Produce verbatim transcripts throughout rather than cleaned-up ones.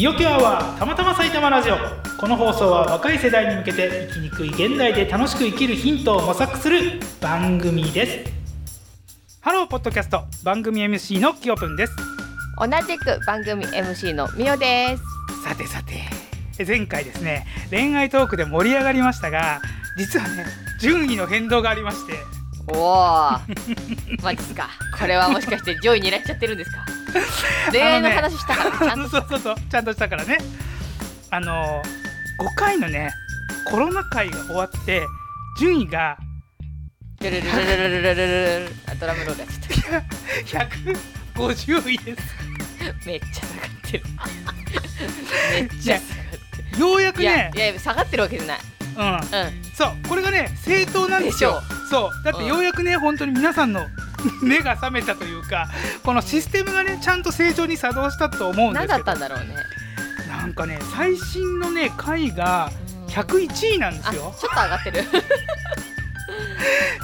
みよきアワーたまたま埼玉ラジオ。この放送は若い世代に向けて生きにくい現代で楽しく生きるヒントを模索する番組です。ハローポッドキャスト番組 エムシー のキヨプンです。同じく番組 エムシー のみよです。さてさて、前回ですね、恋愛トークで盛り上がりましたが、実はね、順位の変動がありまして。おーマジですか。これはもしかして上位狙っちゃってるんですか。恋愛の話したから、ね、ちゃんとそうそうそう、ちゃんとしたからね。あのごかいのね、コロナ回が終わって順位がルルルルルルルルル、あ、ドラムロールやっちゃった。ひゃくごじゅういです。めっちゃ下がってる。めっちゃ下がってる。ようやくね、いやいや下がってるわけじゃない、うんうん、そう、これがね正当なんですよ。そう、だってようやくね、うん、本当に皆さんの目が覚めたというか、このシステムがねちゃんと正常に作動したと思うんですけど、何だったんだろうね。なんかね、最新のね回がひゃくいちいなんですよ。ちょっと上がってる。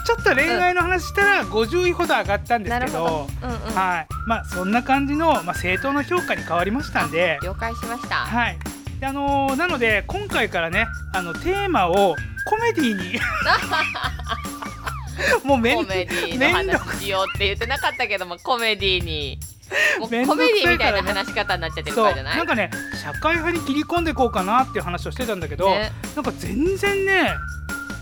ちょっと恋愛の話したらごじゅういほど上がったんですけど、うんうんうん、はい、まあそんな感じの、まあ、正当な評価に変わりましたんで、了解しました。はい、あのー、なので今回からね、あのテーマをコメディにもうメンコメディの話しようって言ってなかったけども、コメディにもうコメディみたいな話し方になっちゃってるからじゃない？なんかね、社会派に切り込んでいこうかなっていう話をしてたんだけど、ね、なんか全然ね、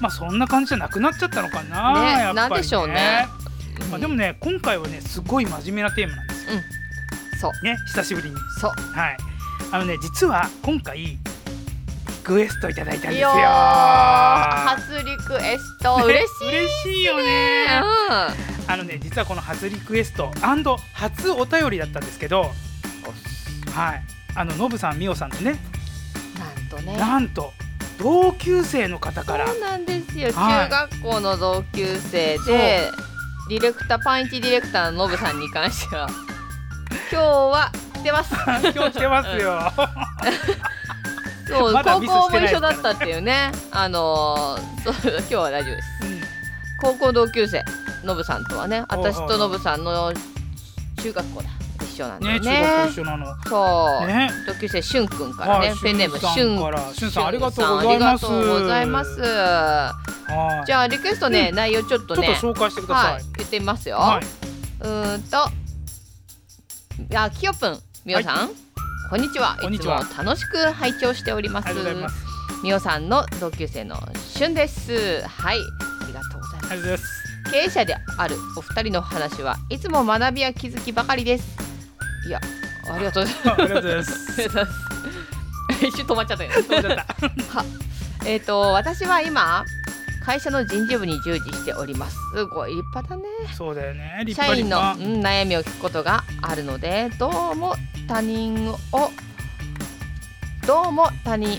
まあそんな感じじゃなくなっちゃったのかな、ね、やっぱりね、なんでしょうね、うん、まあ、でもね、今回はねすごい真面目なテーマなんですよ、うん、そうね、久しぶりに、そう、はい、あのね、実は今回リクエストいただいたんですよ。初リクエスト、ね、嬉しい、ね、嬉しいよね、うん、あのね、実はこの初リクエスト&初お便りだったんですけど、はい、あのノブさん、ミオさんとね、なんとね、なんと同級生の方から。そうなんですよ、はい、中学校の同級生でディレクター、パンイチディレクターのノブさんに関しては今日は来てます。今日来てますよ。そう、ま、高校も一緒だったっていうね、あのー、そう、今日は大丈夫です、うん、高校同級生ノブさんとはね、私とノブさんの中学校だ、一緒なんだよ ね, ね、中学校一緒なの、そう、ね、同級生しゅんくんからね、ペンネームしゅんから、しゅんさんありがとうございます。じゃあリクエストね、うん、内容ちょっとね、ちょっと紹介してください、はい、言ってみますよ、はい、うーんと、あ、きよぷん、みおさん、はい、こんにちは。いつも楽しく拝聴しております。みおさんの同級生のしゅんです。はい、ありがとうございます。ありがとうございます。経営者であるお二人の話はいつも学びや気づきばかりです。いや、ありがとうございます。一瞬止まっちゃったよ。止まっちゃったは、えーと、私は今会社の人事部に従事しております。すごい立派だね。そうだよね、立派。社員の、うん、悩みを聞くことがあるので、どうも他人をどうも他人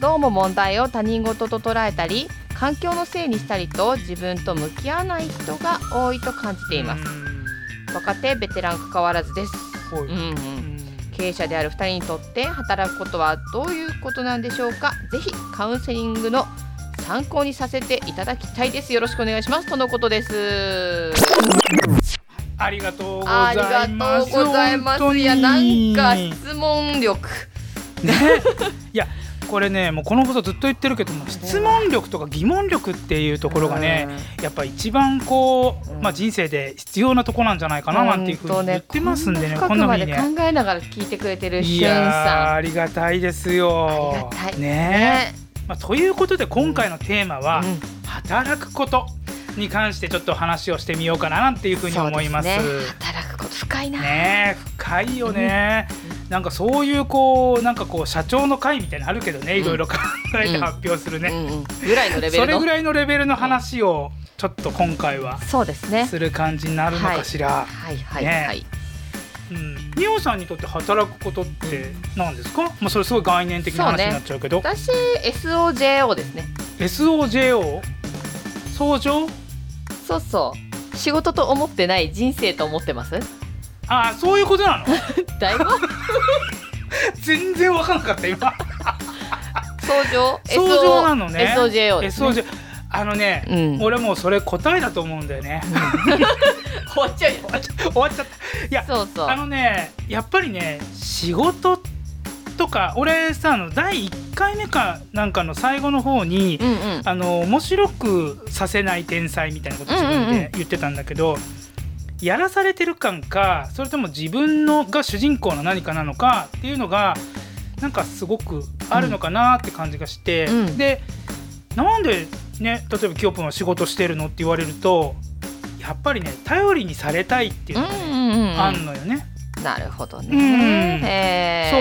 どうも問題を他人事と捉えたり、環境のせいにしたりと自分と向き合わない人が多いと感じています。若手ベテラン関わらずです、うんうん、経営者であるふたりにとって働くことはどういうことなんでしょうか。ぜひカウンセリングの参考にさせていただきたいです。よろしくお願いします、とのことです。ありがとうございます。ありがとうございます。いや、なんか質問力、ね、いやこれね、もうこの放送ずっと言ってるけども、質問力とか疑問力っていうところがね、うん、やっぱ一番こう、まあ、人生で必要なとこなんじゃないかななんていうふうに言ってますんでね、うん、こんな深くまで考えながら聞いてくれてるしゅんさん、いやありがたいですよ。ありがたい、ねね、まあ、ということで今回のテーマは、うんうん、働くことに関してちょっと話をしてみようかななんていうふうに思います。そうですね、働くこと深いな、ね、深いよね、うん、なんかそういうこう、なんかこう社長の会みたいなのあるけどね、うん、いろいろ考えて発表するね、うんうんうん、ぐらいのレベルのそれぐらいのレベルの話をちょっと今回は、そうですね、する感じになるのかしら。はいはいはいはい、みお、うん、さんにとって働くことって何ですか、うん、まあ、それすごい概念的な話になっちゃうけど、そう、ね、私 エスオージェーオー ですね。 エスオージェーオー 相乗、そうそう、仕事と思ってない人生と思ってます。ああ、そういうことなの。だいぶ全然わかんなかった今。相乗、相乗なのね。エスオージェーオー ですね。あのね、うん、俺もうそれ答えだと思うんだよね。終わっちゃうよ。終わっちゃった。いや、そうそう、あのね、やっぱりね、仕事っとか俺さあのだいいっかいめかなんかの最後の方に、うんうん、あの面白くさせない天才みたいなこと自分で言ってたんだけど、うんうんうん、やらされてる感かそれとも自分のが主人公の何かなのかっていうのがなんかすごくあるのかなって感じがして、うんうん、でなんでね例えばキヨプンは仕事してるのって言われるとやっぱりね頼りにされたいっていうのが、ねうんうんうん、あんのよね。なるほどね、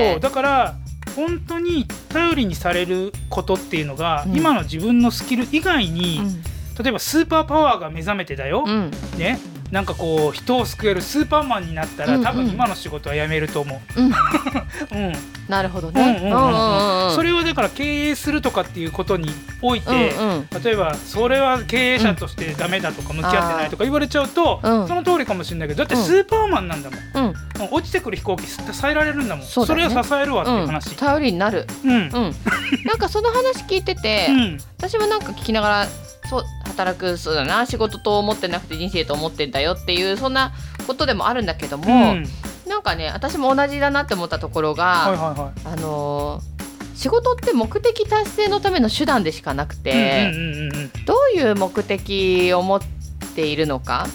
うん、そうだから本当に頼りにされることっていうのが、うん、今の自分のスキル以外に、うん、例えばスーパーパワーが目覚めてだよ、うんね、なんかこう人を救えるスーパーマンになったら、うんうん、多分今の仕事は辞めると思う、うんうん、なるほどね、うんうんうんうん、それはだから経営するとかっていうことにおいて、うんうん、例えばそれは経営者としてダメだとか向き合ってないとか言われちゃうと、うん、その通りかもしれないけどだってスーパーマンなんだもん、うんうん落ちてくる飛行機支えられるんだもん そ, だ、ね、それを支えるわっていう話、うん、頼りになる、うんうん、なんかその話聞いてて、うん、私もなんか聞きながらそう働くそうだな仕事と思ってなくて人生と思ってんだよっていうそんなことでもあるんだけども、うん、なんかね私も同じだなって思ったところが、はいはいはいあのー仕事って目的達成のための手段でしかなくて、うんうんうんうん、どういう目的を持っているのか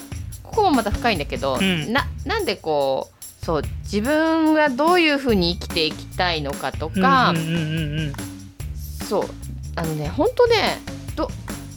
ここもまた深いんだけど、うん、な, なんでこうそう自分がどういうふうに生きていきたいのかとか、うんうんうんうん、そうあのね本当ねど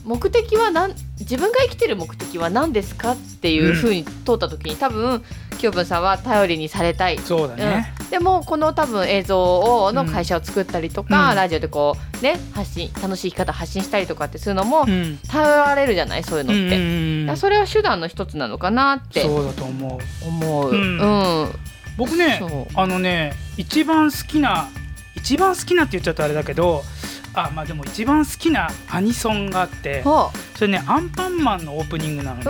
目的はなん自分が生きてる目的は何ですかっていうふうに問うた時に、うん、多分キヨプンさんは頼りにされたいそうだね、うん、でもこの多分映像をの会社を作ったりとか、うん、ラジオでこうね発信楽しい生き方発信したりとかってするのも頼られるじゃないそういうのって、うん、だそれは手段の一つなのかなってそうだと思う思う、うんうん、僕ねあのね一番好きな一番好きなって言っちゃうとあれだけどあまあ、でも一番好きなアニソンがあってそれねアンパンマンのオープニングなのね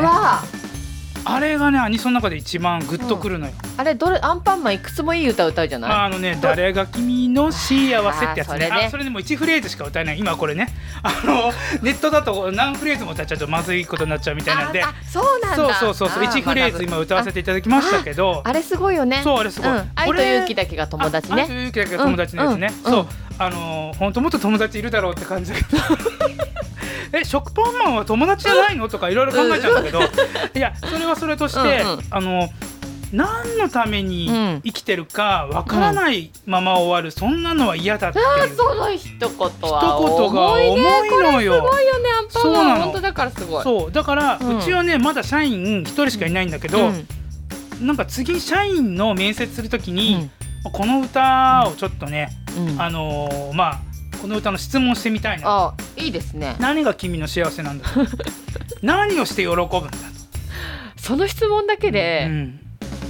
あれがねアニソンの中で一番グッとくるのよ、うん、あれどれアンパンマンいくつもいい歌歌うじゃないあのね誰が君の幸せってやつねあ そ, れねあそれでもいちフレーズしか歌えない今これねあのネットだと何フレーズも歌っちゃうとまずいことになっちゃうみたいなんであそうなんだそうそうそういちフレーズ今歌わせていただきましたけど あ, あれすごいよねそうあれすごい、うん、愛と勇気だけが友達ね愛と勇気だけが友達のやつね、うんうんうん、そうあのー、ほんともっと友達いるだろうって感じだけどえ食パンマンは友達じゃないのとかいろいろ考えちゃうんだけどいやそれはそれとして、うんうん、あの何のために生きてるかわからないまま終わる、うん、そんなのは嫌だっていうその一言は重いねこれすごいよねアンパンマンほんとだからすごいそうだから、うん、うちはねまだ社員ひとりしかいないんだけど、うん、なんか次社員の面接するときに、うん、この歌をちょっとね、うんうん、あのー、まあこの歌の質問してみたいなあいいですね何が君の幸せなんだと何をして喜ぶんだとその質問だけで、うん、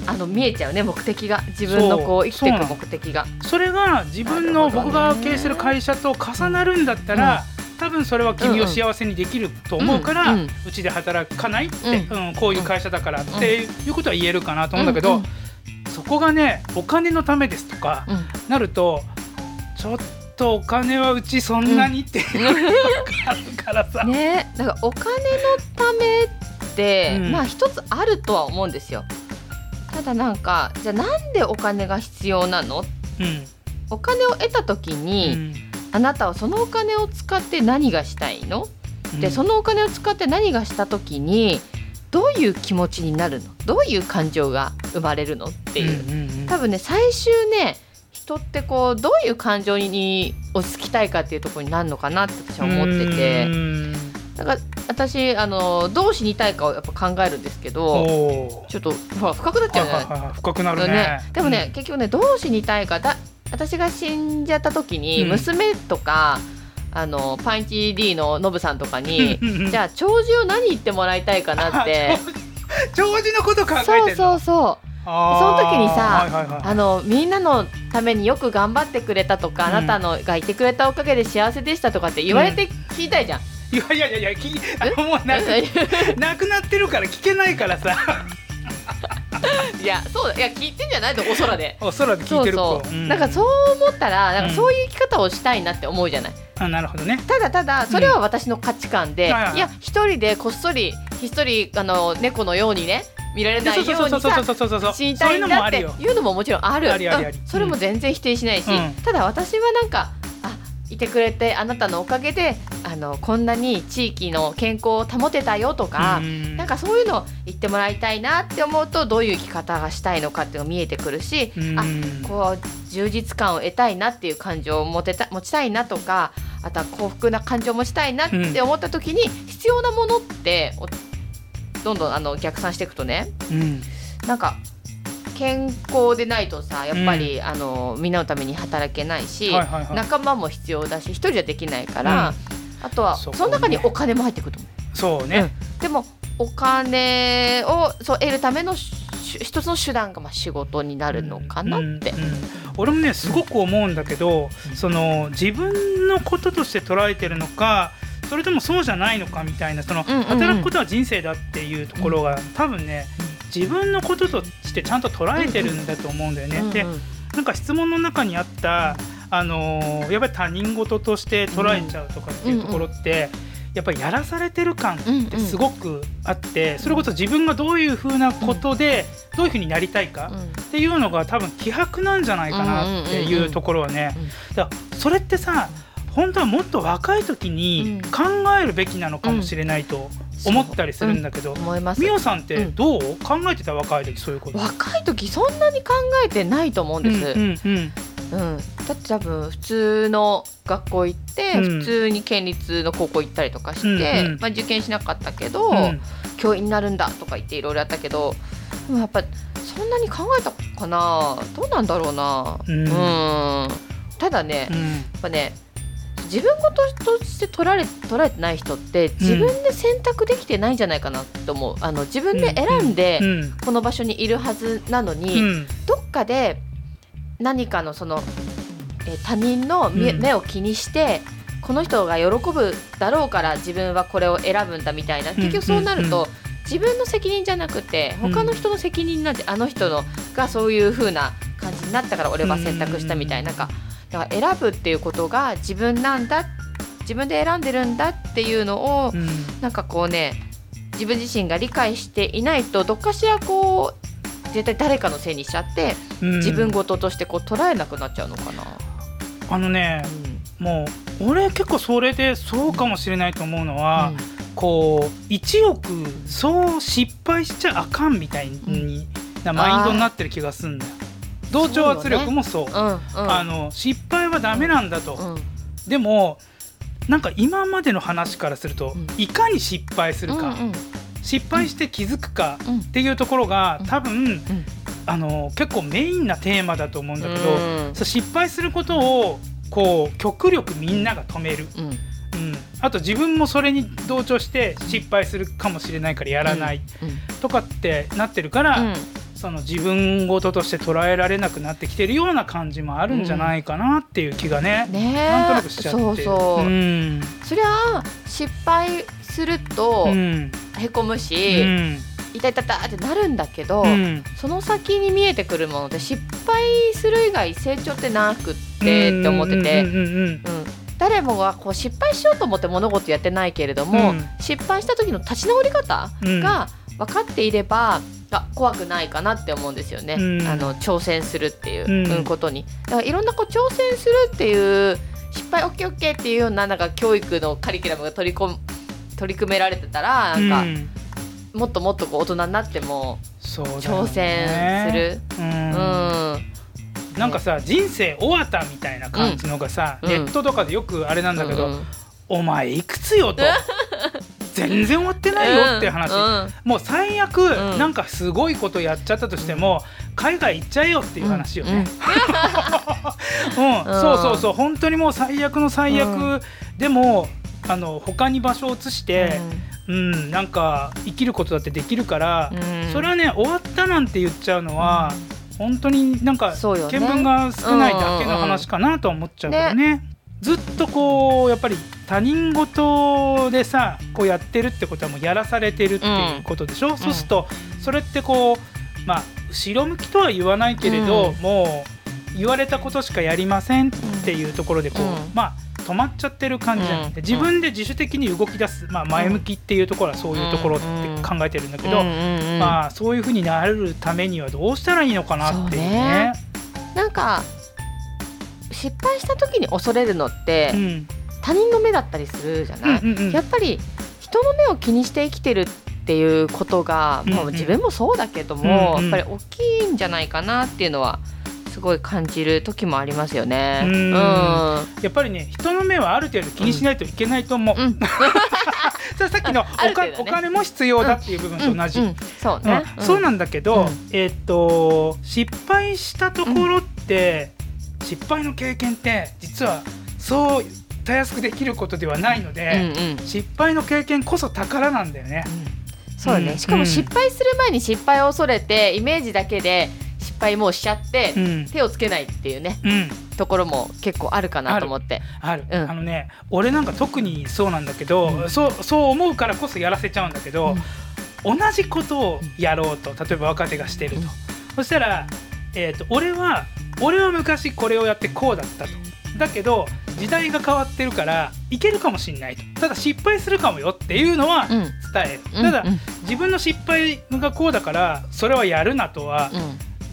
あの見えちゃうね目的が自分のこう生きていく目的が そ, それが自分の僕が経営してる会社と重なるんだったら、うん、多分それは君を幸せにできると思うから、うんうん、うちで働かないって、うんうん、こういう会社だからっていうことは言えるかなと思うんだけど、うんうんうん、そこがねお金のためですとか、うん、なるとちょっとお金はうちそんなにっていうのがあるからさ、うん、ねだからお金のためって、うん、まあ一つあるとは思うんですよ。ただなんかじゃあなんでお金が必要なの、うん、お金を得た時に、うん、あなたはそのお金を使って何がしたいの、うん、でそのお金を使って何がした時にどういう気持ちになるのどういう感情が生まれるのっていう、うんうんうん、多分ね最終ね人ってこうどういう感情に落ち着きたいかっていうところになるのかなって私は思っててだから私あのどう死にたいかをやっぱ考えるんですけどちょっと深くなっちゃうね、はいはいはい、深くなる ね, ねでもね、うん、結局ねどう死にたいかだ私が死んじゃった時に娘とか、うん、あのパンチ D のノブさんとかにじゃあ長寿を何言ってもらいたいかなって長寿のこと考えてるのそうそうそうあその時にさ、はいはいはい、あのみんなのためによく頑張ってくれたとか、うん、あなたのがいてくれたおかげで幸せでしたとかって言われて聞きたいじゃん、うん、いやいやいやきあのもうなく、なくなってるから聞けないからさいやそういや聞いてんじゃないのお空でお空で聞いてる子そうそう、うん、なんかそう思ったらなんかそういう生き方をしたいなって思うじゃない、うん、あなるほどねただただそれは私の価値観で、うん、いや一人でこっそりひっそりあの猫のようにね見られないようにさ死にたいんだっていうのももちろんある。それも全然否定しないし、うん、ただ私はなんかあいてくれてあなたのおかげであのこんなに地域の健康を保てたよとか、うん、なんかそういうの言ってもらいたいなって思うとどういう生き方がしたいのかっていうのが見えてくるし、うん、あこう充実感を得たいなっていう感情を持てた持ちたいなとか、あとは幸福な感情を持ちたいなって思った時に必要なものってどんどんあの逆算していくとね、うん、なんか健康でないとさやっぱり、うん、あのみんなのために働けないし、はいはいはい、仲間も必要だし一人じゃできないから、うん、あとは そ,、ね、その中にお金も入ってくると思う。そうね、うん、でもお金をそう得るための一つの手段がまあ仕事になるのかなって、うんうんうん、俺もねすごく思うんだけど、うん、その自分のこととして捉えてるのかそれともそうじゃないのかみたいな、その、うんうんうん、働くことは人生だっていうところが多分ね自分のこととしてちゃんと捉えてるんだと思うんだよね、うんうん、でなんか質問の中にあった、あのー、やっぱり他人事として捉えちゃうとかっていうところって、うんうんうん、やっぱりやらされてる感ってすごくあって、うんうん、それこそ自分がどういう風なことでどういう風になりたいかっていうのが多分希薄なんじゃないかなっていうところはね、だからそれってさ本当はもっと若い時に考えるべきなのかもしれないと思ったりするんだけど、みおさんってどう、うん、考えてた若い時そういうこと。若い時そんなに考えてないと思うんです、うんうんうんうん、だって多分普通の学校行って、うん、普通に県立の高校行ったりとかして、うんうん、まあ、受験しなかったけど、うん、教員になるんだとか言っていろいろやったけど、でもやっぱそんなに考えたかな、どうなんだろうな、うん、うん、ただね、うん、やっぱね自分事として捉え、捉えてない人って自分で選択できてないんじゃないかなと思う、うん、あの自分で選んでこの場所にいるはずなのに、うん、どっかで何かのその、えー、他人の 目,、うん、目を気にしてこの人が喜ぶだろうから自分はこれを選ぶんだみたいな、結局そうなると、うんうんうん、自分の責任じゃなくて他の人の責任なんて、うん、あの人のがそういう風な感じになったから俺は選択したみたいな、うんうんうん、なんかだから選ぶっていうことが自分なんだ、自分で選んでるんだっていうのを、うん、なんかこうね自分自身が理解していないとどっかしらこう絶対誰かのせいにしちゃって、うん、自分事としてこう捉えなくなっちゃうのかな。あのね、うん、もう俺結構それでそうかもしれないと思うのは、うん、こういちおくそう失敗しちゃあかんみたいなマインドになってる気がするんだよ。同調圧力もそう、そうよね。うんうん、あの失敗はダメなんだと、うんうん、でもなんか今までの話からすると、うん、いかに失敗するか、うんうん、失敗して気づくかっていうところが多分、うんうん、あの結構メインなテーマだと思うんだけど、うん、そう失敗することをこう極力みんなが止める、うんうん、あと自分もそれに同調して失敗するかもしれないからやらないとかってなってるから、うんうん、その自分事として捉えられなくなってきてるような感じもあるんじゃないかなっていう気がね、うん、ねなんとなくしちゃってそうそう、うん、そりゃ失敗するとへこむし、うん、痛い痛い痛いってなるんだけど、うん、その先に見えてくるもので失敗する以外成長ってなくってって思ってて、誰もがこう失敗しようと思って物事やってないけれども、うん、失敗した時の立ち直り方が分かっていれば、うん怖くないかなって思うんですよね、うん、あの挑戦するっていうことに、うん、だからいろんなこう挑戦するっていう失敗 オーケーオーケー っていうような、なんか教育のカリキュラムが取り込む取り組められてたらなんか、うん、もっともっとこう大人になっても挑戦する、そうだね、うんうんなんかさ人生終わったみたいな感じのがさ、うん、ネットとかでよくあれなんだけど、うんうん、お前いくつよと全然終わってないよっていう話、うんうん、もう最悪、うん、なんかすごいことやっちゃったとしても、うん、海外行っちゃえよっていう話よね、うんうんうん、そうそうそう本当にもう最悪の最悪、うん、でもあの他に場所を移して、うんうん、なんか生きることだってできるから、うん、それはね終わったなんて言っちゃうのは、うん、本当になんか見分が少ないだけの話かなと思っちゃうからね、うんうんねずっとこうやっぱり他人事でさこうやってるってことはもうやらされてるっていうことでしょ、うん、そうするとそれってこうまあ後ろ向きとは言わないけれど、うん、もう言われたことしかやりませんっていうところでこう、うん、まあ止まっちゃってる感じじゃなくて、自分で自主的に動き出す、まあ、前向きっていうところはそういうところって考えてるんだけど、まあ、そういう風になるためにはどうしたらいいのかなっていうね。なんか失敗した時に恐れるのって、うん、他人の目だったりするじゃない、うんうんうん、やっぱり人の目を気にして生きてるっていうことが、うんうん、まあ、自分もそうだけども、うんうん、やっぱり大きいんじゃないかなっていうのはすごい感じる時もありますよね。うん、うん、やっぱりね、人の目はある程度気にしないといけないと思う、うんうん、さっきの お, か、ね、お金も必要だっていう部分と同じ、うんうんうん、そうね、うん、そうなんだけど、うん、えー、っと失敗したところって、うん、失敗の経験って実はそうたやすくできることではないので、うんうん、失敗の経験こそ宝なんだよね、うん、そうね、うん、しかも失敗する前に失敗を恐れてイメージだけで失敗もうしちゃって、うん、手をつけないっていうね、うん、ところも結構あるかなと思ってある、ある、うん、あのね、俺なんか特にそうなんだけど、うん、そう、そう思うからこそやらせちゃうんだけど、うん、同じことをやろうと、例えば若手がしてると、うん、そしたら、えーと、俺は俺は昔これをやってこうだったと、だけど時代が変わってるからいけるかもしれないと、ただ失敗するかもよっていうのは伝える、うん、ただ、うん、自分の失敗がこうだからそれはやるなとは、うん、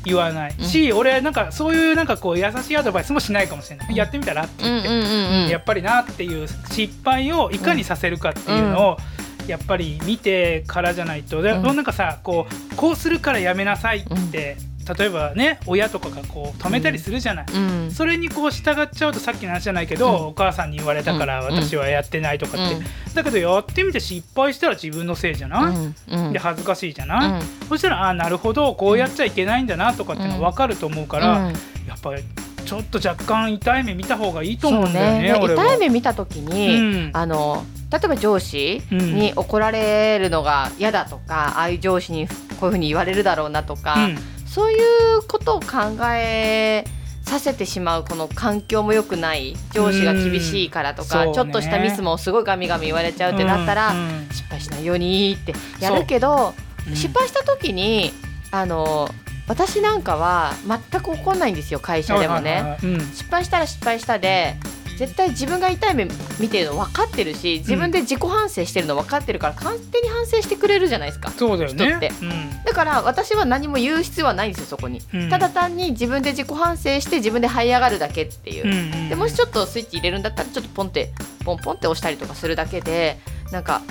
言わないし、うん、俺なんかそういうなんかこう優しいアドバイスもしないかもしれない、うん、やってみたらって言って、うんうんうんうん、やっぱりなっていう失敗をいかにさせるかっていうのをやっぱり見てからじゃないと、うん、なんかさ、こう、こうするからやめなさいって、うん、例えばね、親とかがこう止めたりするじゃない、うんうん、それにこう従っちゃうと、さっきの話じゃないけど、うん、お母さんに言われたから私はやってないとかって、うんうん、だけどやってみて失敗したら自分のせいじゃない、うんうん、で恥ずかしいじゃない、うん、そしたらあ、なるほどこうやっちゃいけないんだなとかっての分かると思うから、うんうん、やっぱりちょっと若干痛い目見た方がいいと思うんだよね。そうね、痛い目見た時に、うん、あの例えば上司に怒られるのが嫌だとか、うん、ああいう上司にこういうふうに言われるだろうなとか、うん、そういうことを考えさせてしまうこの環境も良くない、上司が厳しいからとか、うん、ちょっとしたミスもすごいガミガミ言われちゃうってなったら、うんうん、失敗しないようにってやるけど、うん、失敗した時にあの私なんかは全く怒んないんですよ、会社でもね、うん、失敗したら失敗したで絶対自分が痛い目見てるの分かってるし、自分で自己反省してるの分かってるから勝手に反省してくれるじゃないですか、そうだよね、人って、うん、だから私は何も言う必要はないんですよ、そこに、うん、ただ単に自分で自己反省して自分で這い上がるだけっていう、うんうん、でもしちょっとスイッチ入れるんだったらちょっとポンってポンポンって押したりとかするだけで、なんか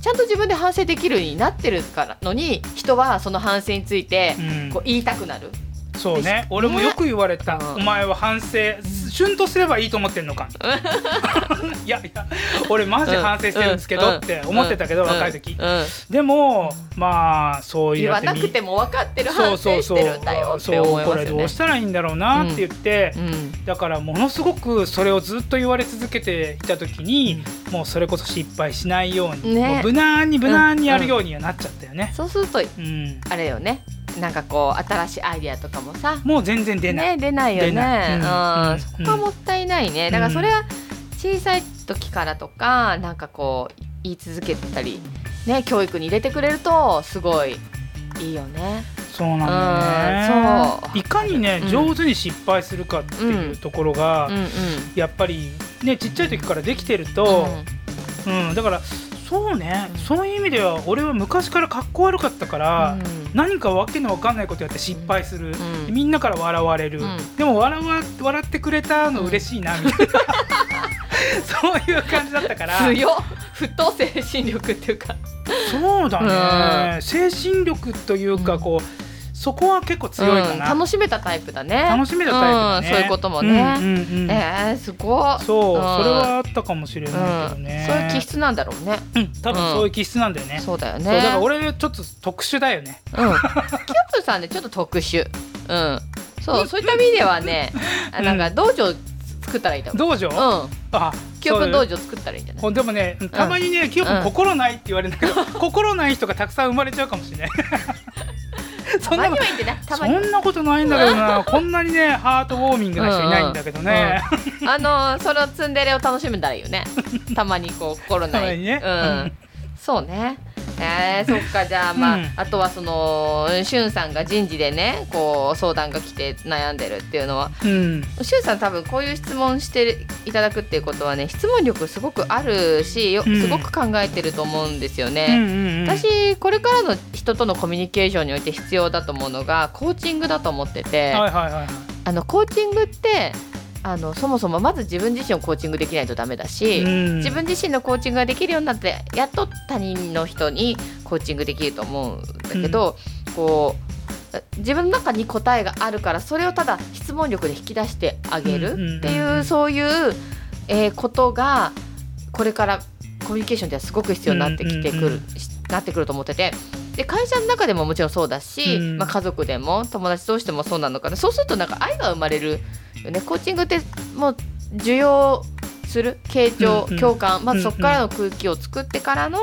ちゃんと自分で反省できるようになってるからのに、人はその反省についてこう言いたくなる、うん、そうね、俺もよく言われた、うん、お前は反省シュンとすればいいと思ってんのかいやいや俺マジ反省してるんですけどって思ってたけど、うん、若い時、うんうん、でもまあそういうやってみ言わなくても分かってる、反省してるんだよって思いますよね。そうそうそう、これどうしたらいいんだろうなって言って、うんうん、だからものすごくそれをずっと言われ続けていた時に、うん、もうそれこそ失敗しないように、ね、もう無難に無難にやるようにはなっちゃったよね、うんうん、そうすると、うん、あれよね、なんかこう新しいアイデアとかもさ、もう全然出ない、ね、出ないよね、ない、うんうん、そこはもったいないね、うん、だからそれは小さい時からとかなんかこう言い続けたり、ね、教育に入れてくれるとすごいいいよね。そうなんだね、うん、そういかにね、うん、上手に失敗するかっていうところが、うんうんうん、やっぱりね、ちっちゃい時からできてると、うんうん、だからそうね、うん、そういう意味では俺は昔から格好悪かったから、うん、何かわけのわかんないことやって失敗する、うん、みんなから笑われる、うん、でも 笑, 笑ってくれたの嬉しいなみたいな、うん、そういう感じだったから強っ、沸騰精神力っていうかそうだね、うん、精神力というかこう、そこは結構強いかな、うん、楽しめたタイプだね、楽しめたタイプだね、うん、そういうこともね、うんうんうん、えー、すごい、そう、うん、それはあったかもしれないけどね、うん、そういう気質なんだろうね、うん、多分そういう気質なんだよね、うん、そうだよね、そうだから俺ちょっと特殊だよね、うん、キュープさんね、ちょっと特殊、うん、そう、そういった意味ではねなんか道場作ったらいいと思う、道場、うん、あ、キヨプン道場作ったらいいんじゃない。でもね、たまにね、うん、キヨプン心ないって言われるんだけど、うん、心ない人がたくさん生まれちゃうかもしれないそんなことないんだけどなこんなにね、ハートウォーミングな人いないんだけどね、うんうん、あのそのツンデレを楽しむんだらいいよねたまにこう心ない、ね、うん、そうね、えー、そっか。じゃあ、まあ、うん、あとはそのしゅんさんが人事でねこう相談が来て悩んでるっていうのは、うん、しゅんさん多分こういう質問していただくっていうことはね質問力すごくあるしよすごく考えてると思うんですよね、うんうんうんうん、私これからの人とのコミュニケーションにおいて必要だと思うのがコーチングだと思ってて、はいはいはい、あのコーチングってあのそもそもまず自分自身をコーチングできないとダメだし、うん、自分自身のコーチングができるようになってやっと他人の人にコーチングできると思うんだけど、うん、こう自分の中に答えがあるからそれをただ質問力で引き出してあげるっていう、うんうんうん、そういう、えー、ことがこれからコミュニケーションではすごく必要になってきてくる、うんうんうん、なってくると思ってて、で会社の中でももちろんそうだし、うんまあ、家族でも友達同士でもそうなのかな。そうするとなんか愛が生まれるよね。コーチングってもう受容する傾聴、うんうん、共感、まずそこからの空気を作ってからの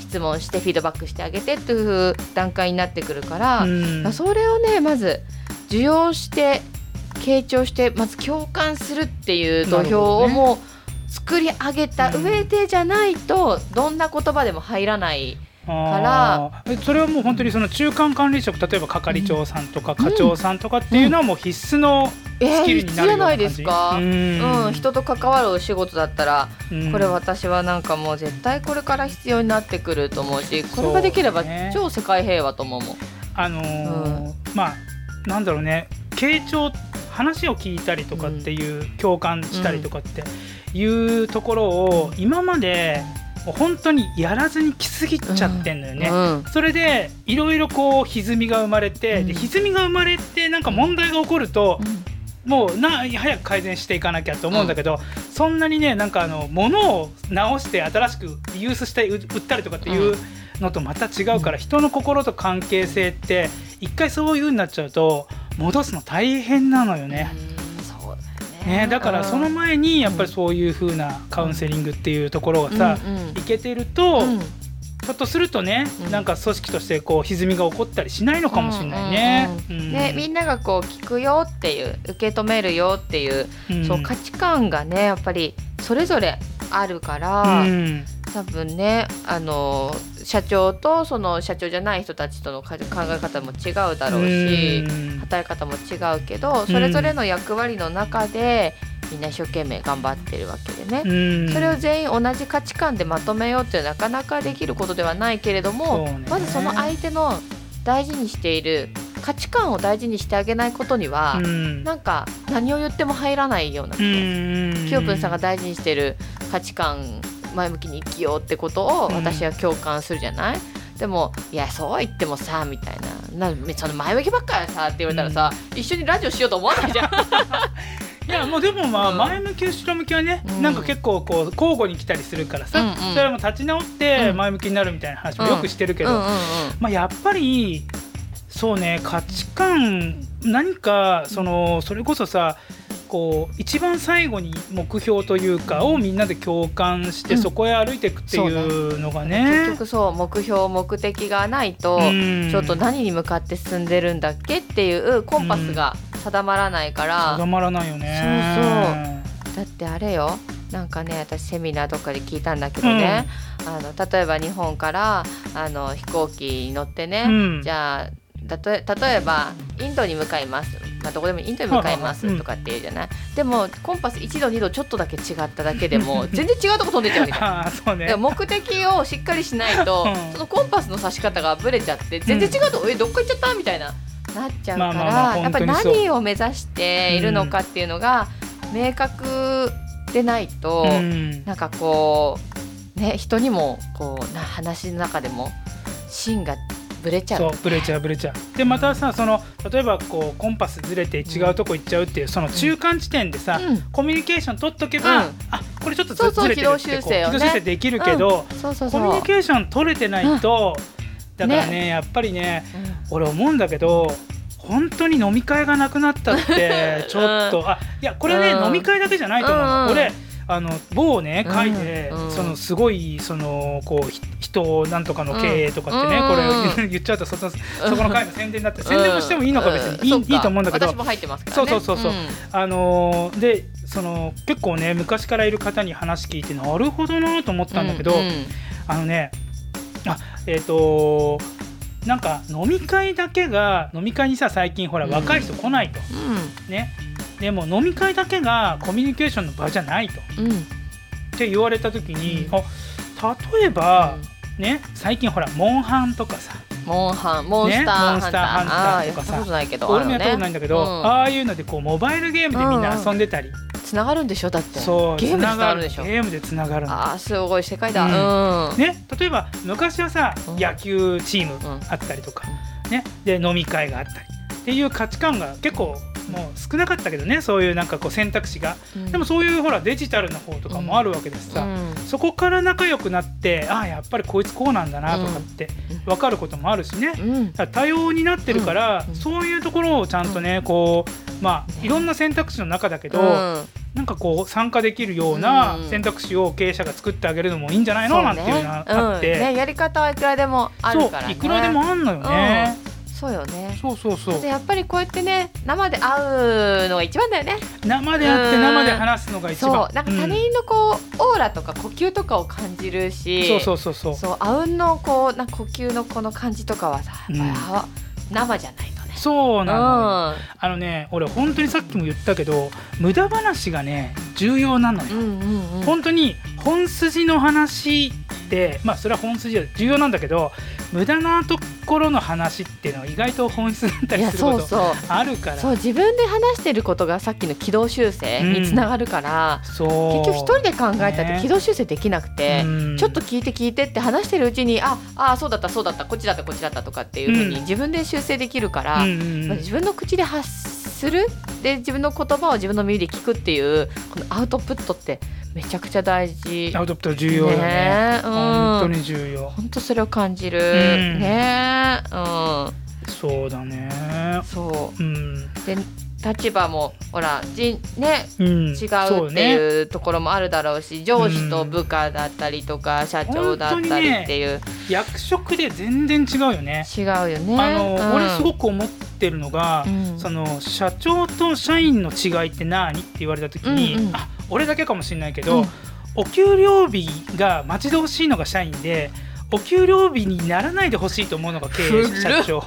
質問してフィードバックしてあげてっていう段階になってくるから、うん、だそれをねまず受容して傾聴してまず共感するっていう土俵をもう作り上げた上でじゃないとどんな言葉でも入らないから、それはもう本当にその中間管理職、例えば係長さんとか課長さんとかっていうのはもう必須のスキルになるような感じ、えー、必須じゃないですか。うん、うん、人と関わるお仕事だったら、うん、これ私はなんかもう絶対これから必要になってくると思うし、これができれば超世界平和と思うもん。あのーうん、まあなんだろうね、傾聴、話を聞いたりとかっていう、うん、共感したりとかっていうところを今まで本当にやらずに来すぎちゃってんのよね、うんうん、それでいろいろこう歪みが生まれて、うん、で歪みが生まれてなんか問題が起こると、うん、もうな早く改善していかなきゃと思うんだけど、うん、そんなにねなんかあの物を直して新しくリユースして売ったりとかっていうのとまた違うから、うん、人の心と関係性って一回そういう風になっちゃうと戻すの大変なのよね、うんね、だからその前にやっぱりそういう風なカウンセリングっていうところがさ、うんうん、いけてると、うん、ちょっとするとね、うん、なんか組織としてこう歪みが起こったりしないのかもしれないね、うんうんうん、でみんながこう聞くよっていう受け止めるよっていう、うん、そう価値観がねやっぱりそれぞれあるから、うん、多分ねあの社長とその社長じゃない人たちとの考え方も違うだろうし、うん、働き方も違うけどそれぞれの役割の中でみんな一生懸命頑張ってるわけでね、うん、それを全員同じ価値観でまとめようってなかなかできることではないけれども、ね、まずその相手の大事にしている価値観を大事にしてあげないことには、うん、なんか何を言っても入らないような気がする、うん、キヨプンさんが大事にしている価値観前向きに生きようってことを私は共感するじゃない、うん、でもいやそう言ってもさみたいな、なその前向きばっかりさって言われたらさ、うん、一緒にラジオしようと思わないじゃんいやもうでもまあ前向き後ろ向きはね、うん、なんか結構こう交互に来たりするからさ、うんうん、それも立ち直って前向きになるみたいな話もよくしてるけど、まあやっぱりそうね、価値観何か そのそれこそさこう一番最後に目標というかをみんなで共感してそこへ歩いていくっていうのがね、うん、そうね、結局そう目標目的がないとちょっと何に向かって進んでるんだっけっていうコンパスが定まらないから、うん、定まらないよね。そうそう、だってあれよ、なんかね私セミナーとかで聞いたんだけどね、うん、あの例えば日本からあの飛行機に乗ってね、うん、じゃあたとえ例えばインドに向かいます、まあ、どこでもインドに向かいますとかっていうじゃない、うん、でもコンパスいちどにどちょっとだけ違っただけでも全然違うとこ飛んでっちゃうみたいなあ、そうね、だから目的をしっかりしないとそのコンパスの指し方がブレちゃって全然違うとこ、うん、えどっか行っちゃったみたいななっちゃうから、まあまあまあ、やっぱり何を目指しているのかっていうのが明確でないと、うん、なんかこう、ね、人にもこうな話の中でも芯がブレちゃう、そうブレちゃうブレちゃう。でまたさその例えばこうコンパスずれて違うとこ行っちゃうっていうその中間地点でさ、うん、コミュニケーション取っとけば、うん、あこれちょっとずれてるって軌道修正を、ね、軌道修正できるけど、うん、そうそうそうコミュニケーション取れてないと、うん、だから ね, ねやっぱりね、うん、俺思うんだけど本当に飲み会がなくなったってちょっと、うん、あいやこれね、うん、飲み会だけじゃないと思う、うん、俺あの某ね会で、うんうん、そのすごいそのこう人なんとかの経営とかってね、うん、これ言っちゃうと そ, そ, そこの会の宣伝になって、うん、宣伝もしてもいいのか別に、うん、い, い, いいと思うんだけど、私も入ってますからね、そうそうそう、うん、あのでその結構ね昔からいる方に話聞いてなるほどなと思ったんだけど、うんうん、あのねあえっとなんか飲み会だけが飲み会にさ最近ほら若い人来ないと、うん、ね、でも飲み会だけがコミュニケーションの場じゃないと、うん、って言われた時に、うん、あ、例えば、うん、ね、最近ほらモンハンとかさモンハン、モンスター、ね、モンスターハンターとかさ、やったことないけど、俺もやったことないんだけど、あ、ね、うん、ああいうのでこうモバイルゲームでみんな遊んでたり、うんうん、つながるんでしょ、だってそうゲームでつながるでしょ、ゲームでつながるの、あーすごい世界だ、うん、ね、例えば昔はさ、うん、野球チームあったりとか、うん、ね、で飲み会があったりっていう価値観が結構もう少なかったけどね、そういうなんかこう選択肢が、うん、でもそういうほらデジタルの方とかもあるわけですさ、うん、そこから仲良くなって、あやっぱりこいつこうなんだなとかって分かることもあるしね、うん、多様になってるから、うん、そういうところをちゃんとね、こうまあいろんな選択肢の中だけど、うん、なんかこう参加できるような選択肢を経営者が作ってあげるのもいいんじゃないの、うん、なんていうのがあって、うんね、やり方はいくらでもあるからね、そういくらでもあんのよね、うん、そうよね、そうそうそう、やっぱりこうやってね生で会うのが一番だよね、生で会って生で話すのが一番、そう、なんか他人のこう、うん、オーラとか呼吸とかを感じるし、そうそうそうそう、そうあうんのこうなんか呼吸のこの感じとかはさ、うん、生じゃないとね、そうなの、うん、あのね俺本当にさっきも言ったけど無駄話がね重要なのよ、うんうんうん、本当に本筋の話で、まあそれは本筋は重要なんだけど、無駄なところの話っていうのは意外と本質だったりすることあるから、そうそうそう、自分で話してることがさっきの軌道修正につながるから、うん、そう結局一人で考えたって軌道修正できなくて、ね、ちょっと聞いて聞いてって話してるうちに、ああそうだったそうだったこっちだったこっちだったとかっていう風に自分で修正できるから、うんうんうん、まあ、自分の口で発するで自分の言葉を自分の耳で聞くっていうこのアウトプットってめちゃくちゃ大事、アウトプット重要だね、ね、うん、本当に重要、本当それを感じる、うん、ね、うん、そうだね、そう、うん、で立場もほら人、ね、うん、違うっていうところもあるだろうし、上司と部下だったりとか、うん、社長だったりっていう、ね、役職で全然違うよね、違うよね、あの、うん、俺すごく思ってるのが、うん、その社長と社員の違いって何って言われた時に、うんうん、あ俺だけかもしれないけど、うん、お給料日が待ち遠しいのが社員で、お給料日にならないでほしいと思うのが経営者社長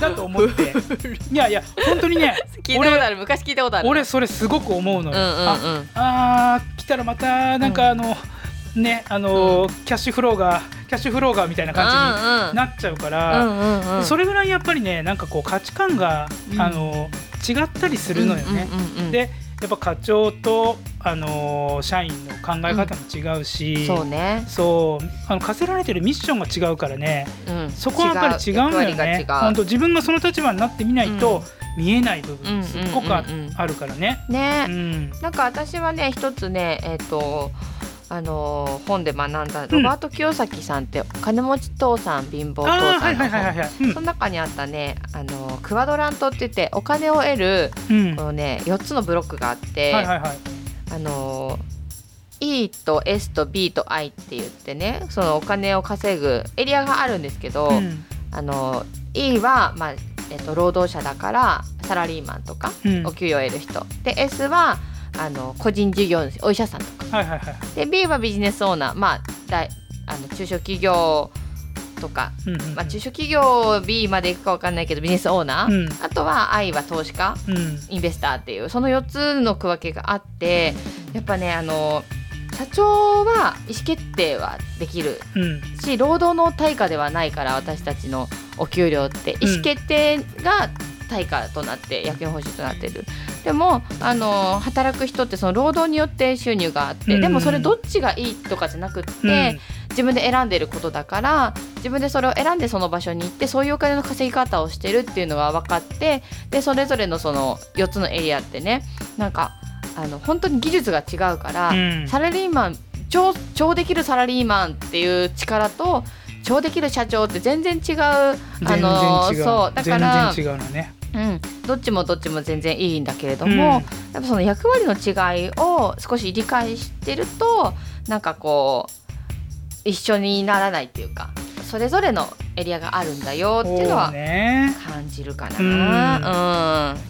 だと思っていやいや本当にね聞いたことある、昔聞いたことある、俺それすごく思うのよ、うんうんうん、ああ来たらまたなんかあの、うん、ね、あの、うん、キャッシュフローがキャッシュフローがみたいな感じになっちゃうから、うんうんうん、それぐらいやっぱりねなんかこう価値観が、うん、あの違ったりするのよね、うんうんうんうん、でやっぱ課長と、あのー、社員の考え方も違うし、うん、そうね、そうあの課せられてるミッションが違うからね、うん、そこはやっぱり違うんだよね、本当自分がその立場になってみないと、うん、見えない部分すっごくあるからね、ね、うん、なんか私はね一つね、えーとあのー、本で学んだロバート清崎さんって、うん、金持ち父さん貧乏父さんの本、その中にあったね、あのー、クワドラントって言ってお金を得る、うん、このねよっつのブロックがあって、はいはいはい、あのー、E と S と B と I って言ってね、そのお金を稼ぐエリアがあるんですけど、うん、あのー、E は、まあえー、と労働者だからサラリーマンとか、うん、お給料を得る人で、 S はあの個人事業主、お医者さんとか、はいはいはい、で B はビジネスオーナー、まあ、大あの中小企業とか、うんうんうん、まあ、中小企業 B までいくか分かんないけどビジネスオーナー、うん、あとは I は投資家、うん、インベスターっていうそのよっつの区分けがあって、やっぱねあの社長は意思決定はできるし、うん、労働の対価ではないから、私たちのお給料って意思決定が対価となって役員報酬となってる。でもあの働く人ってその労働によって収入があって、うん、でもそれどっちがいいとかじゃなくって、うん、自分で選んでることだから、自分でそれを選んでその場所に行ってそういうお金の稼ぎ方をしてるっていうのが分かって、でそれぞれのそのよっつのエリアってね、なんかあの本当に技術が違うから、うん、サラリーマン超、超できるサラリーマンっていう力と超できる社長って全然違う、あの全然違う、そうだから全然違うのね、うん、どっちもどっちも全然いいんだけれども、うん、やっぱその役割の違いを少し理解してると、なんかこう一緒にならないっていうか、それぞれのエリアがあるんだよっていうのは感じるかな、う、ね、うんう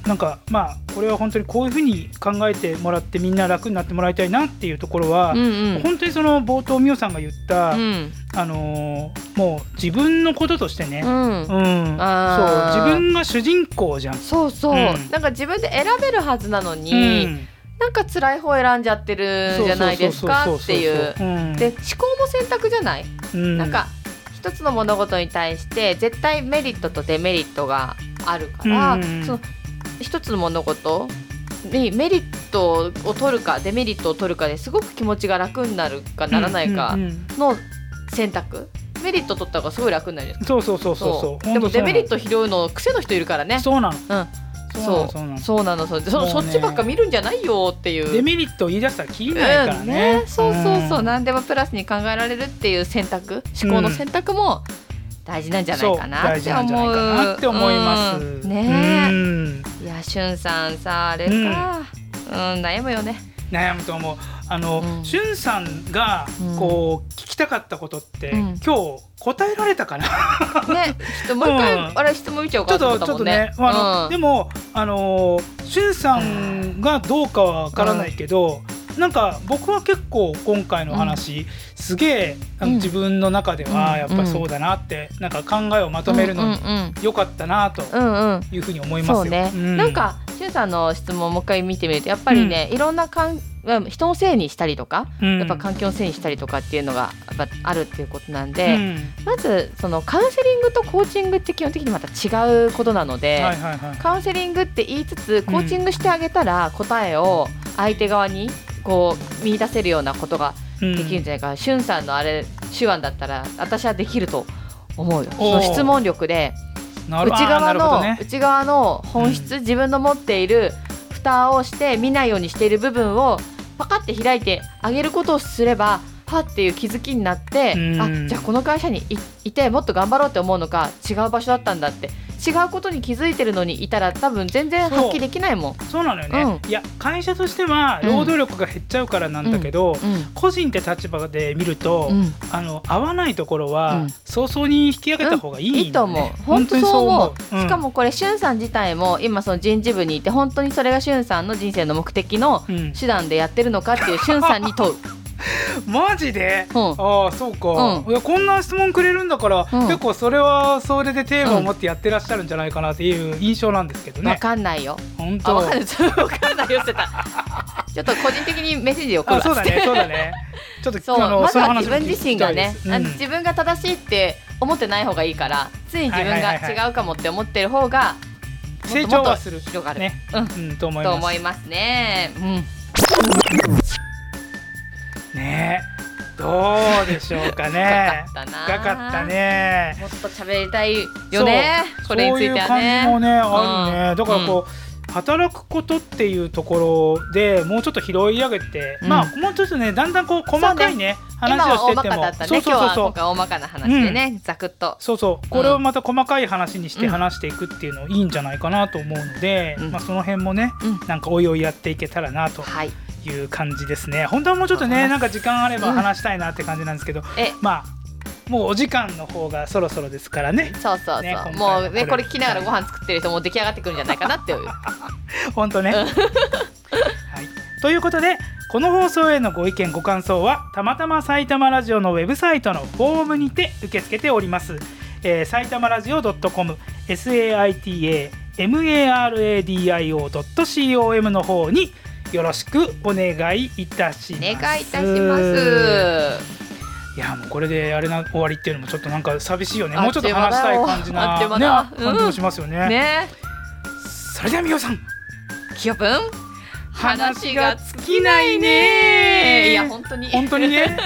ん、なんかまあこれは本当にこういう風に考えてもらってみんな楽になってもらいたいなっていうところは、うんうん、本当にその冒頭美桜さんが言った、うん、あのー、もう自分のこととしてね、うんうん、あそう自分が主人公じゃん。そうそう、うん、なんか自分で選べるはずなのに、うん、なんか辛い方選んじゃってるんじゃないですかっていう。で思考も選択じゃない、うん、なんか一つの物事に対して絶対メリットとデメリットがあるから、うん、その一つの物事にメリットを取るかデメリットを取るかですごく気持ちが楽になるかならないかの選択。メリット取った方がすごい楽になるじゃないですか。そうそうそうそうそう。でもデメリット拾うの癖の人いるからね。そうなの、うんそうそうなの。そっちばっか見るんじゃないよっていう。デメリットを言い出したら聞いないからね、うん、そうそうそう、うん、何でもプラスに考えられるっていう選択思考の選択も大事なんじゃないかなって思 う, う, ななって思います、うん、ねえ、うん、いやしゅんさんさあれか、うんうん、悩むよね。悩むと思う。あの、うん、しゅんさんがこう聞きたかったことって、うん、今日答えられたかなね、ちょっともう一回、うん、あれ質問見ちゃおうかと思ったもんね。でもあのしゅんさんがどうかはわからないけど、うん、なんか僕は結構今回の話、うん、すげえ自分の中ではやっぱりそうだなって、うん、なんか考えをまとめるのに良かったなというふうに思いますよ、うんうんうん、そうね、うん、なんかしゅんさんの質問をもう一回見てみるとやっぱりね、うん、いろんな関係人のせいにしたりとか、うん、やっぱ環境のせいにしたりとかっていうのがやっぱあるっていうことなんで、うん、まずそのカウンセリングとコーチングって基本的にまた違うことなので、はいはいはい、カウンセリングって言いつつコーチングしてあげたら答えを相手側にこう見出せるようなことができるんじゃないかな、うん、しゅんさんのあれ手腕だったら私はできると思うよ。その質問力で内側の、ね、内側の本質、うん、自分の持っている蓋をして見ないようにしている部分をパカって開いてあげることをすればはっていう気づきになって、うん、あじゃあこの会社に い, いてもっと頑張ろうって思うのか違う場所だったんだって違うことに気づいてるのにいたら多分全然発揮できないもん。そう、そうなのよね、うん、いや会社としては労働力が減っちゃうからなんだけど、うんうん、個人って立場で見ると、うん、あの合わないところは早々に引き上げた方がいい、ねうん、いいと思う。本当にそう思う。しかもこれしゅんさん自体も今その人事部にいて本当にそれがしゅんさんの人生の目的の手段でやってるのかっていうしゅんさんに問うマジで、うん、ああそうか、うん、いやこんな質問くれるんだから、うん、結構それはそれでテーマを持ってやってらっしゃるんじゃないかなっていう印象なんですけどね。わかんないよ本当。あわかんないわかんないよってたちょっと個人的にメッセージを送るわ。そうだねそうだねちょっとそうあのまずは自分自身がね、うん、自分が正しいって思ってない方がいいからつい自分が違うかもって思ってる方が成長はする広がる、ねうんうん、と思いますと思いますね、うんね、どうでしょうかね。深かったね。もっと喋りたいよね。これについてはね。そういう感じもね、うん、あるね。だからこう、うん、働くことっていうところでもうちょっと拾い上げて、うん、まあもうちょっとねだんだんこう細かいね。話をしてても今は大まかだったね。そうそうそうそう。今日は大まかな話でね、うん、ざくっとそうそうこれをまた細かい話にして話していくっていうのいいんじゃないかなと思うので、うんまあ、その辺もね、うん、なんかおいおいやっていけたらなと、はいいう感じですね。本当はもうちょっとねなんか時間あれば話したいなって感じなんですけど、うん、えまあもうお時間の方がそろそろですからね。そうそうそう、ね、もうねこれ聞きながらご飯作ってる人も出来上がってくるんじゃないかなって本当ね、うんはい、ということでこの放送へのご意見ご感想はたまたま埼玉ラジオのウェブサイトのフォームにて受け付けております、えー、埼玉ラジオ .comサイタマラジオ ドット コム の方によろしくお願いいたします。お願いいたします。いやもうこれであれな終わりっていうのもちょっとなんか寂しいよね。もうちょっと話したい感じな、ね、感じもしますよね、うん、ね。それではみよさんきよぷん話が尽きないね。いや本当に本当にね